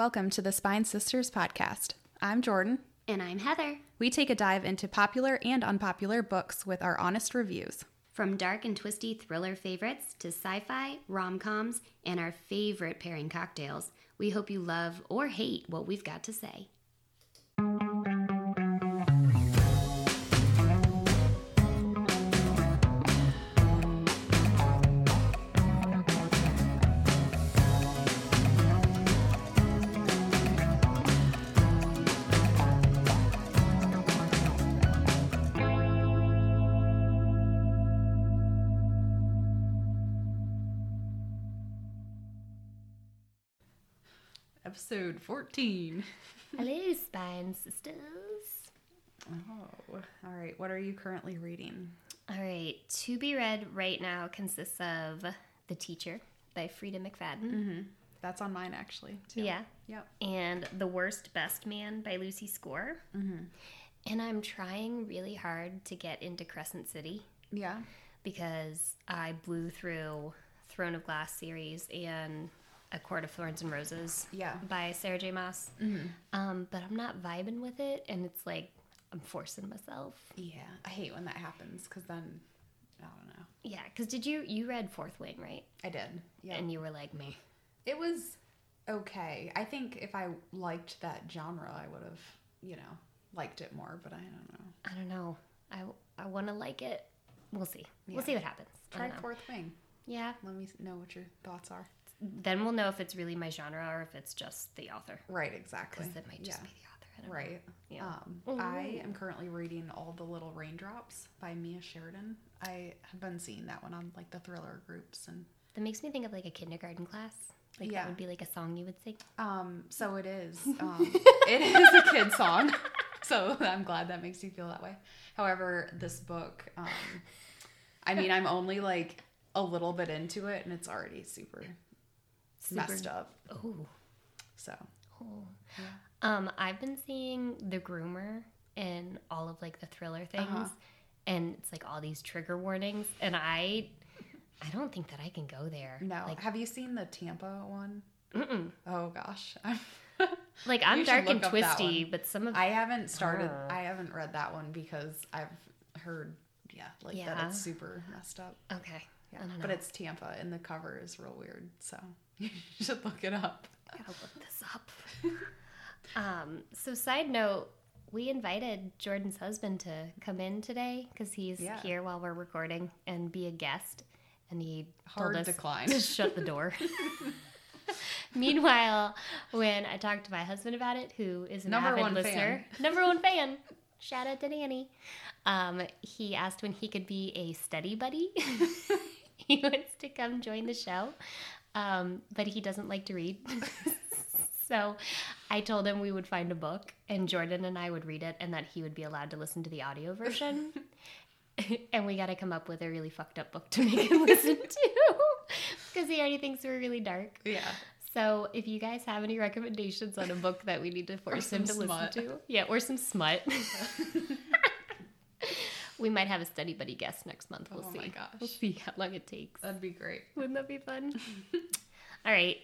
Welcome to the Spine Sisters podcast. I'm Jordan. And I'm Heather. We take a dive into popular and unpopular books with our honest reviews. From dark and twisty thriller favorites to sci-fi, rom-coms, and our favorite pairing cocktails, we hope you love or hate what we've got to say. Episode 14. Hello, Spine Sisters. Oh, all right. What are you currently reading? All right. To be read right now consists of The Teacher by Frieda McFadden. Mm-hmm. That's on mine, actually, too. Yeah. Yep. And The Worst Best Man by Lucy Score. Mm-hmm. And I'm trying really hard to get into Crescent City. Yeah. Because I blew through Throne of Glass series and A Court of Thorns and Roses by Sarah J Maas. Mm-hmm. But I'm not vibing with it, and it's like I'm forcing myself. Yeah. I hate when that happens, because then, I don't know. Yeah, because you read Fourth Wing, right? I did, yeah. And you were like me. It was okay. I think if I liked that genre, I would have, liked it more, but I don't know. I don't know. I want to like it. We'll see. Yeah. We'll see what happens. Try Fourth Wing. Yeah. Let me know what your thoughts are. Then we'll know if it's really my genre or if it's just the author. Right, exactly. Because it might just be the author. I don't know. Yeah. I am currently reading All the Little Raindrops by Mia Sheridan. I have been seeing that one on the thriller groups. And that makes me think of a kindergarten class. That would be a song you would sing. So it is. It is a kid song. So I'm glad that makes you feel that way. However, this book, I'm only a little bit into it, and it's already super messed up. Oh. So. Oh. Yeah. I've been seeing The Groomer and all of the thriller things, and it's all these trigger warnings, and I don't think that I can go there. No. Have you seen the Tampa one? Mm-mm. Oh gosh. I'm dark and twisty, but some of I haven't read that one because I've heard that it's super messed up. Okay. Yeah, but it's Tampa, and the cover is real weird, so you should look it up. I gotta look this up. So side note, we invited Jordan's husband to come in today because he's here while we're recording and be a guest, and he told us to shut the door. Meanwhile, when I talked to my husband about it, who is an avid listener, number one fan, shout out to Danny, he asked when he could be a study buddy. He wants to come join the show, but he doesn't like to read. So I told him we would find a book, and Jordan and I would read it, and that he would be allowed to listen to the audio version. And we got to come up with a really fucked up book to make him listen to, because he already thinks we're really dark. Yeah. So if you guys have any recommendations on a book that we need to force him to listen to. Yeah, or some smut. We might have a study buddy guest next month. We'll see. Oh my gosh. We'll see how long it takes. That'd be great. Wouldn't that be fun? All right.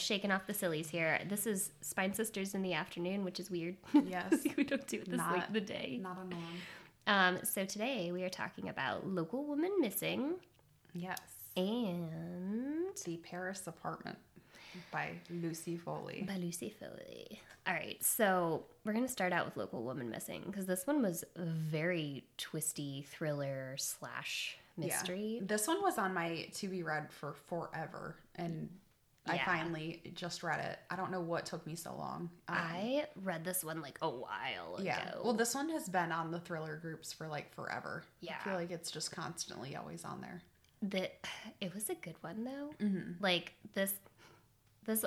Shaking off the sillies here. This is Spine Sisters in the afternoon, which is weird. Yes. We don't do it this late in the day. Not on long. So today we are talking about Local Women Missing. Yes. And The Paris Apartment by Lucy Foley. All right, so we're going to start out with Local Women Missing, because this one was a very twisty thriller / mystery. Yeah. This one was on my to be read for forever, and I finally just read it. I don't know what took me so long. I read this one a while ago. Yeah, well, this one has been on the thriller groups for forever. Yeah. I feel it's just constantly always on there. It was a good one, though. Mm-hmm.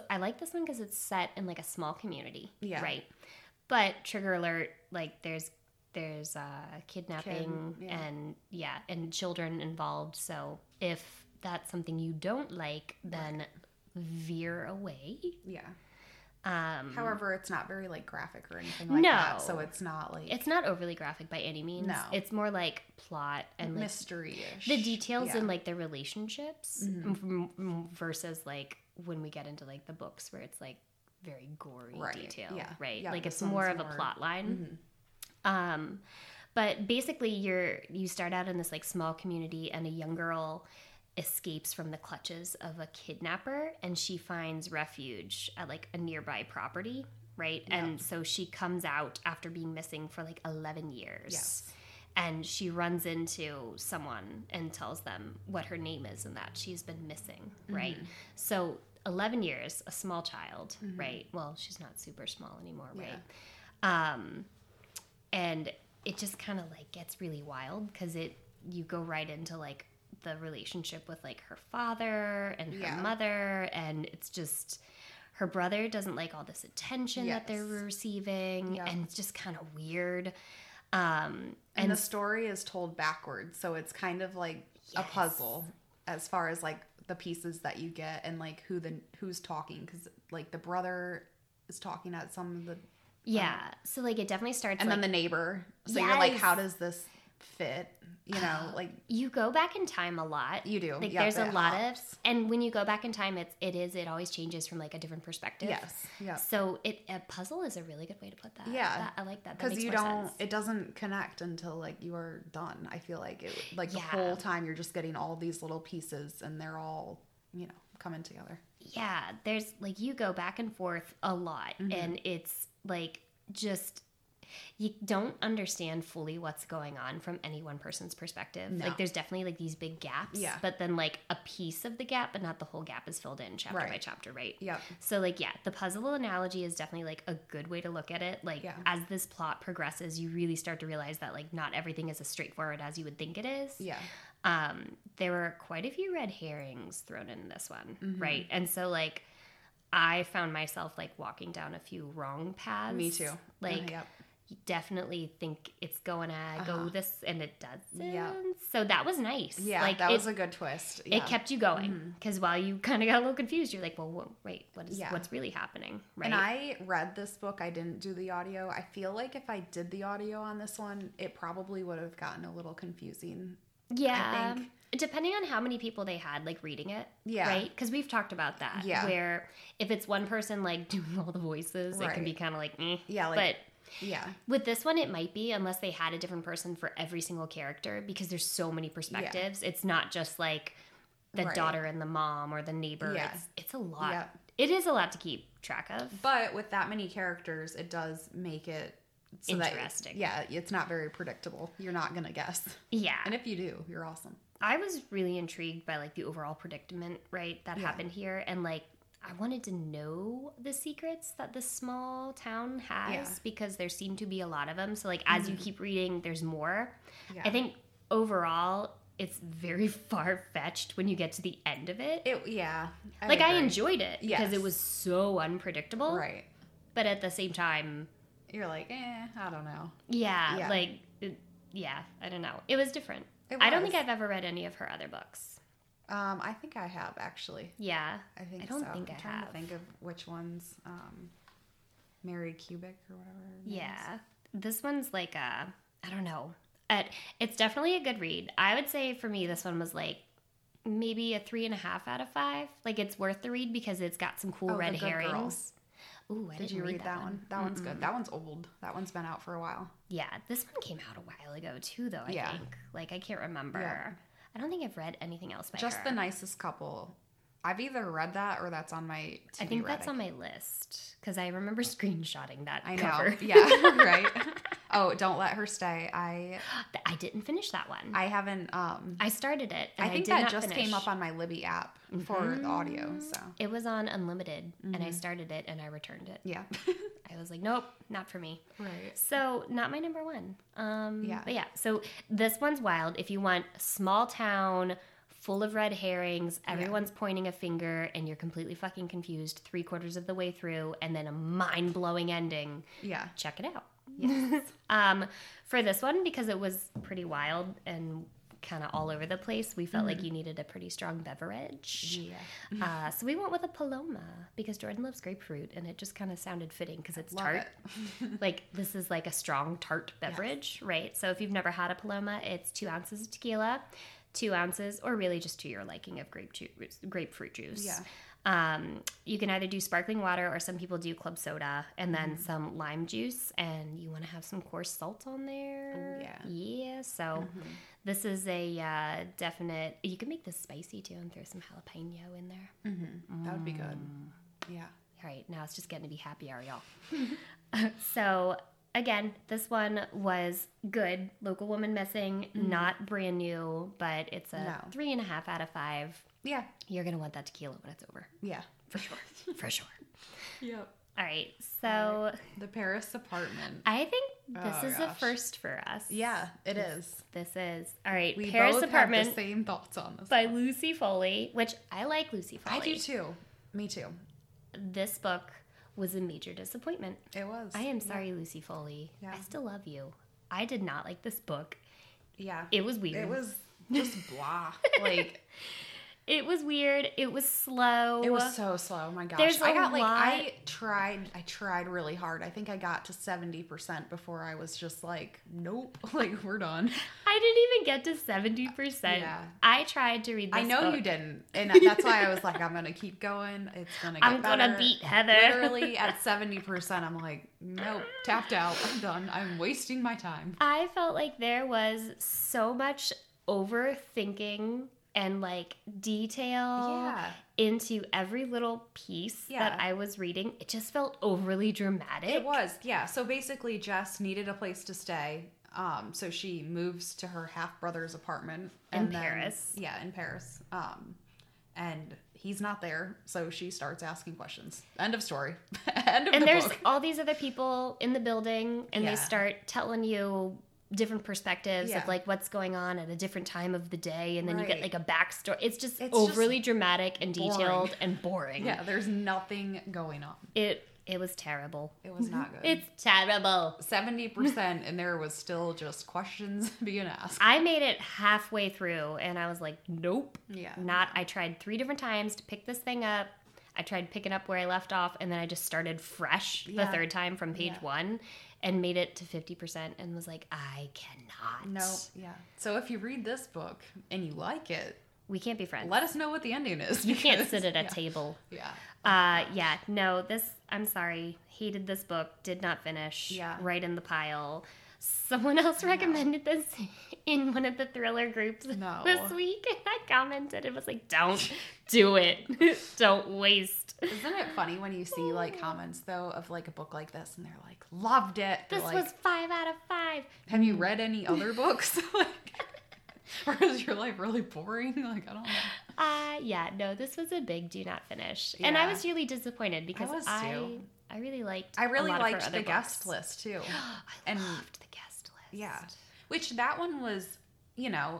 I like this one because it's set in a small community, right? But trigger alert, there's kidnapping and children involved. So if that's something you don't like, then veer away. Yeah. However, it's not very graphic or anything that, so it's not it's not overly graphic by any means. No, it's more plot and mystery-ish. The details in their relationships versus when we get into the books where it's very gory detail, right? Yeah, like it's more of a plot line. Mm-hmm. But basically you start out in this like small community and a young girl escapes from the clutches of a kidnapper and she finds refuge at like a nearby property, right? Yeah. And so she comes out after being missing for like 11 years. Yes. And she runs into someone and tells them what her name is and that she's been missing, right? Mm-hmm. So 11 years, a small child, mm-hmm. right? Well, she's not super small anymore, right? Yeah. And it just kind of like gets really wild because you go right into like the relationship with like her father and her mother, and it's just her brother doesn't like all this attention that they're receiving, and it's just kind of weird. And the story is told backwards, so it's kind of like a puzzle as far as like the pieces that you get and like who's talking, because like the brother is talking at some of the so like it definitely starts, and like, then the neighbor. So you're like, how does this fit? You know, like you go back in time a lot. You do. Like there's a lot of, and when you go back in time, it always changes from like a different perspective. Yes. Yeah. So a puzzle is a really good way to put that. Yeah. I like that. Because it doesn't connect until like you are done. I feel like the whole time you're just getting all these little pieces and they're all, you know, coming together. Yeah. There's like, you go back and forth a lot, mm-hmm. and it's like just, you don't understand fully what's going on from any one person's perspective. No. Like there's definitely like these big gaps, but then like a piece of the gap, but not the whole gap is filled in chapter by chapter, right? Yeah. So like, the puzzle analogy is definitely like a good way to look at it. Like as this plot progresses, you really start to realize that like not everything is as straightforward as you would think it is. Yeah. There were quite a few red herrings thrown in this one, mm-hmm. right? And so like I found myself like walking down a few wrong paths. Me too. Like. Yep. You definitely think it's going to go this, and it doesn't. Yep. So that was nice. Yeah, like, that was a good twist. Yeah. It kept you going, because mm-hmm. while you kind of got a little confused, you're like, well, wait, what's really happening, right? And I read this book. I didn't do the audio. I feel like if I did the audio on this one, it probably would have gotten a little confusing. Yeah. I think. Depending on how many people they had, like, reading it, right? Because we've talked about that, where if it's one person, like, doing all the voices, it can be kind of like, but with this one, it might be, unless they had a different person for every single character, because there's so many perspectives. Yeah. It's not just like the daughter and the mom or the neighbor. Yeah. It's a lot. Yeah. It is a lot to keep track of. But with that many characters, it does make it so interesting. It's not very predictable. You're not going to guess. Yeah. And if you do, you're awesome. I was really intrigued by like the overall predicament, right, that happened here. And like, I wanted to know the secrets that this small town has, because there seem to be a lot of them. So, like, as you keep reading, there's more. Yeah. I think overall, it's very far-fetched when you get to the end of it. I enjoyed it because it was so unpredictable. Right. But at the same time, you're like, I don't know. Yeah. Like, I don't know. It was different. It was. I don't think I've ever read any of her other books. I think I have, actually. Yeah. I think so. I'm trying to think of which one's Mary Kubica or whatever. Yeah. This one's like a, I don't know. It's definitely a good read. I would say for me, this one was like maybe a 3.5 out of 5. Like it's worth the read because it's got some cool red herrings. Girls. Ooh, I didn't read that one. That one's good. That one's old. That one's been out for a while. Yeah. This one came out a while ago too, though, I think. Like I can't remember. Yeah. I don't think I've read anything else by her. Just The Nicest Couple. I've either read that or that's on my TV I think that's on my list because I remember screenshotting that cover. Yeah, right? Oh, Don't Let Her Stay. I didn't finish that one. I haven't. I started it. And I think that just came up on my Libby app for the audio. So it was on Unlimited, and I started it and I returned it. Yeah. I was like, nope, not for me. Right. So not my number one. But so this one's wild. If you want small town, full of red herrings, everyone's pointing a finger, and you're completely fucking confused 3/4 of the way through, and then a mind-blowing ending. Yeah. Check it out. Yes. For this one, because it was pretty wild and kind of all over the place, we felt like you needed a pretty strong beverage. Yeah. So we went with a Paloma, because Jordan loves grapefruit, and it just kind of sounded fitting, because it's tart. It. Like, this is like a strong tart beverage, right? So if you've never had a Paloma, it's 2 ounces of tequila, 2 ounces, or really just to your liking, of grapefruit juice. Yeah. You can either do sparkling water or some people do club soda and then some lime juice, and you want to have some coarse salt on there. Yeah. So this is a definite, you can make this spicy too and throw some jalapeno in there. That would be good. Yeah. All right. Now it's just getting to be happy hour, y'all. So again, this one was good. Local Women Missing, not brand new, but it's a 3.5 out of 5. Yeah. You're going to want that tequila when it's over. Yeah. For sure. For sure. Yep. All right. So. The Paris Apartment. I think this is a first for us. Yeah, it is. This is. All right. We Paris both Apartment. Have the same thoughts on this. By Lucy Foley, which I like Lucy Foley. I do too. Me too. This book was a major disappointment. It was. I am sorry, Lucy Foley. Yeah. I still love you. I did not like this book. Yeah. It was weird. It was just blah. Like. It was weird. It was slow. It was so slow. Oh my gosh. I tried really hard. I think I got to 70% before I was just like, nope, like we're done. I didn't even get to 70%. Yeah. I tried to read this book. I know you didn't. And that's why I was like, I'm going to keep going. It's going to get better. I'm going to beat Heather. Literally at 70%, I'm like, nope, tapped out. I'm done. I'm wasting my time. I felt like there was so much overthinking and like detail into every little piece that I was reading. It just felt overly dramatic. It was, yeah. So basically Jess needed a place to stay. So she moves to her half-brother's apartment. Paris. Yeah, in Paris. And he's not there, so she starts asking questions. End of story. End of the book. And there's all these other people in the building, and they start telling you different perspectives of like what's going on at a different time of the day, and then you get like a backstory. It's overly just dramatic and detailed and boring. Yeah, there's nothing going on. It was terrible. It was not good. It's terrible. 70% and there was still just questions being asked. I made it halfway through and I was like, nope. Yeah. I tried 3 different times to pick this thing up. I tried picking up where I left off, and then I just started fresh the third time from page 1. And made it to 50% and was like, I cannot. No, yeah. So if you read this book and you like it, we can't be friends. Let us know what the ending is. You can't sit at a table. Yeah. I'm sorry. Hated this book. Did not finish. Yeah. Right in the pile. Someone else recommended this in one of the thriller groups this week. And I commented and was like, don't do it. Don't waste. Isn't it funny when you see like comments though of like a book like this and they're like, loved it. This was 5 out of 5. Have you read any other books? Or is your life really boring? Like, I don't know. This was a big do not finish. Yeah. And I was really disappointed because I really liked the guest list too. I loved the guest list. Yeah. Which that one was,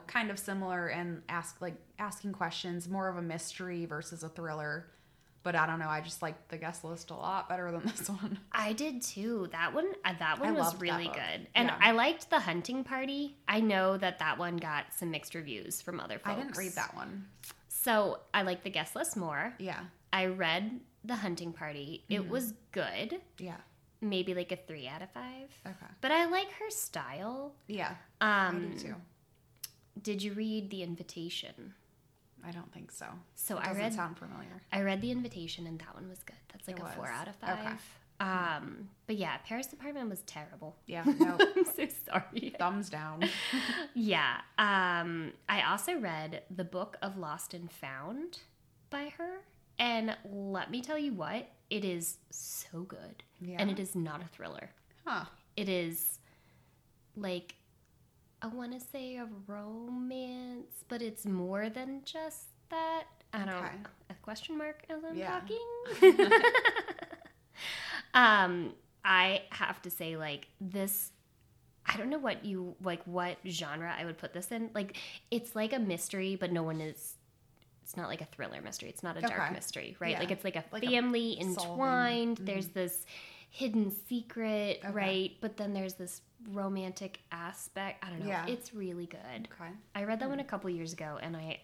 kind of similar and asking questions, more of a mystery versus a thriller. But I don't know. I just liked the guest list a lot better than this one. I did too. That one was really good. And I liked The Hunting Party. I know that one got some mixed reviews from other folks. I didn't read that one. So I liked the guest list more. Yeah. I read The Hunting Party. It was good. Yeah. Maybe like a 3 out of 5. Okay. But I like her style. Yeah. I do too. Did you read The Invitation? I don't think so. So it doesn't sound familiar. I read The Invitation, and that one was good. That's like a 4 out of 5. Okay. But yeah, Paris Apartment was terrible. Yeah, no. I'm so sorry. Thumbs down. Yeah. I also read The Book of Lost and Found by her, and let me tell you what, it is so good. Yeah. And it is not a thriller. Huh. It is like, I want to say a romance, but it's more than just that. I don't know. A question mark as I'm talking. I have to say, like, this, I don't know what genre I would put this in. Like, it's like a mystery, but it's not like a thriller mystery. It's not a dark mystery, right? Yeah. Like, it's like a family entwined. Mm-hmm. There's this hidden secret, right? But then there's this romantic aspect. I don't know. Yeah. It's really good. Okay. I read that one a couple years ago, and I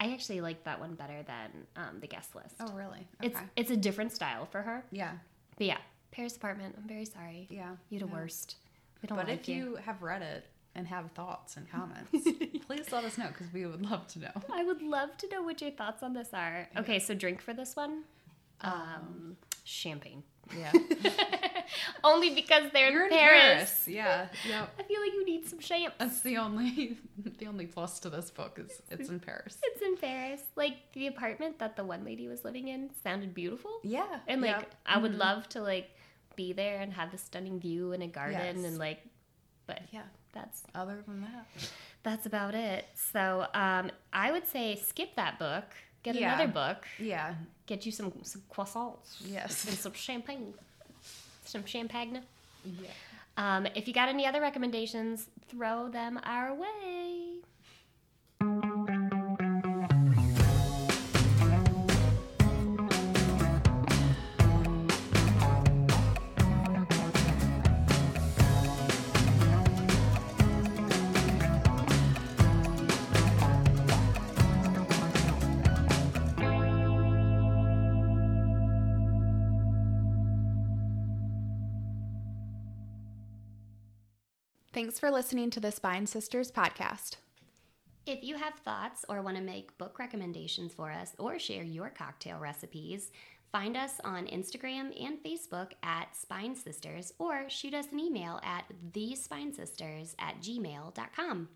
actually liked that one better than the guest list. Oh, really? Okay. It's a different style for her. Yeah. But yeah, Paris Apartment. I'm very sorry. Yeah. You the worst. We don't like you. But if you have read it and have thoughts and comments, please let us know, because we would love to know. I would love to know what your thoughts on this are. Yeah. Okay, so drink for this one? Champagne. Yeah. Only because they're in Paris. Yeah. Yep. I feel like you need some champs. That's the only plus to this book is it's in Paris. It's in Paris. Like, the apartment that the one lady was living in sounded beautiful. Yeah. And like, yep. I would love to like be there and have a stunning view and a garden, yes. and like, but yeah, that's other than that. That's about it. So I would say skip that book. Get another book. Yeah. Get you some croissants. Yes. And some champagne. Some champagne. Yeah. If you got any other recommendations, throw them our way. Thanks for listening to the Spine Sisters podcast. If you have thoughts or want to make book recommendations for us or share your cocktail recipes, find us on Instagram and Facebook at Spine Sisters, or shoot us an email at thespinesisters@gmail.com.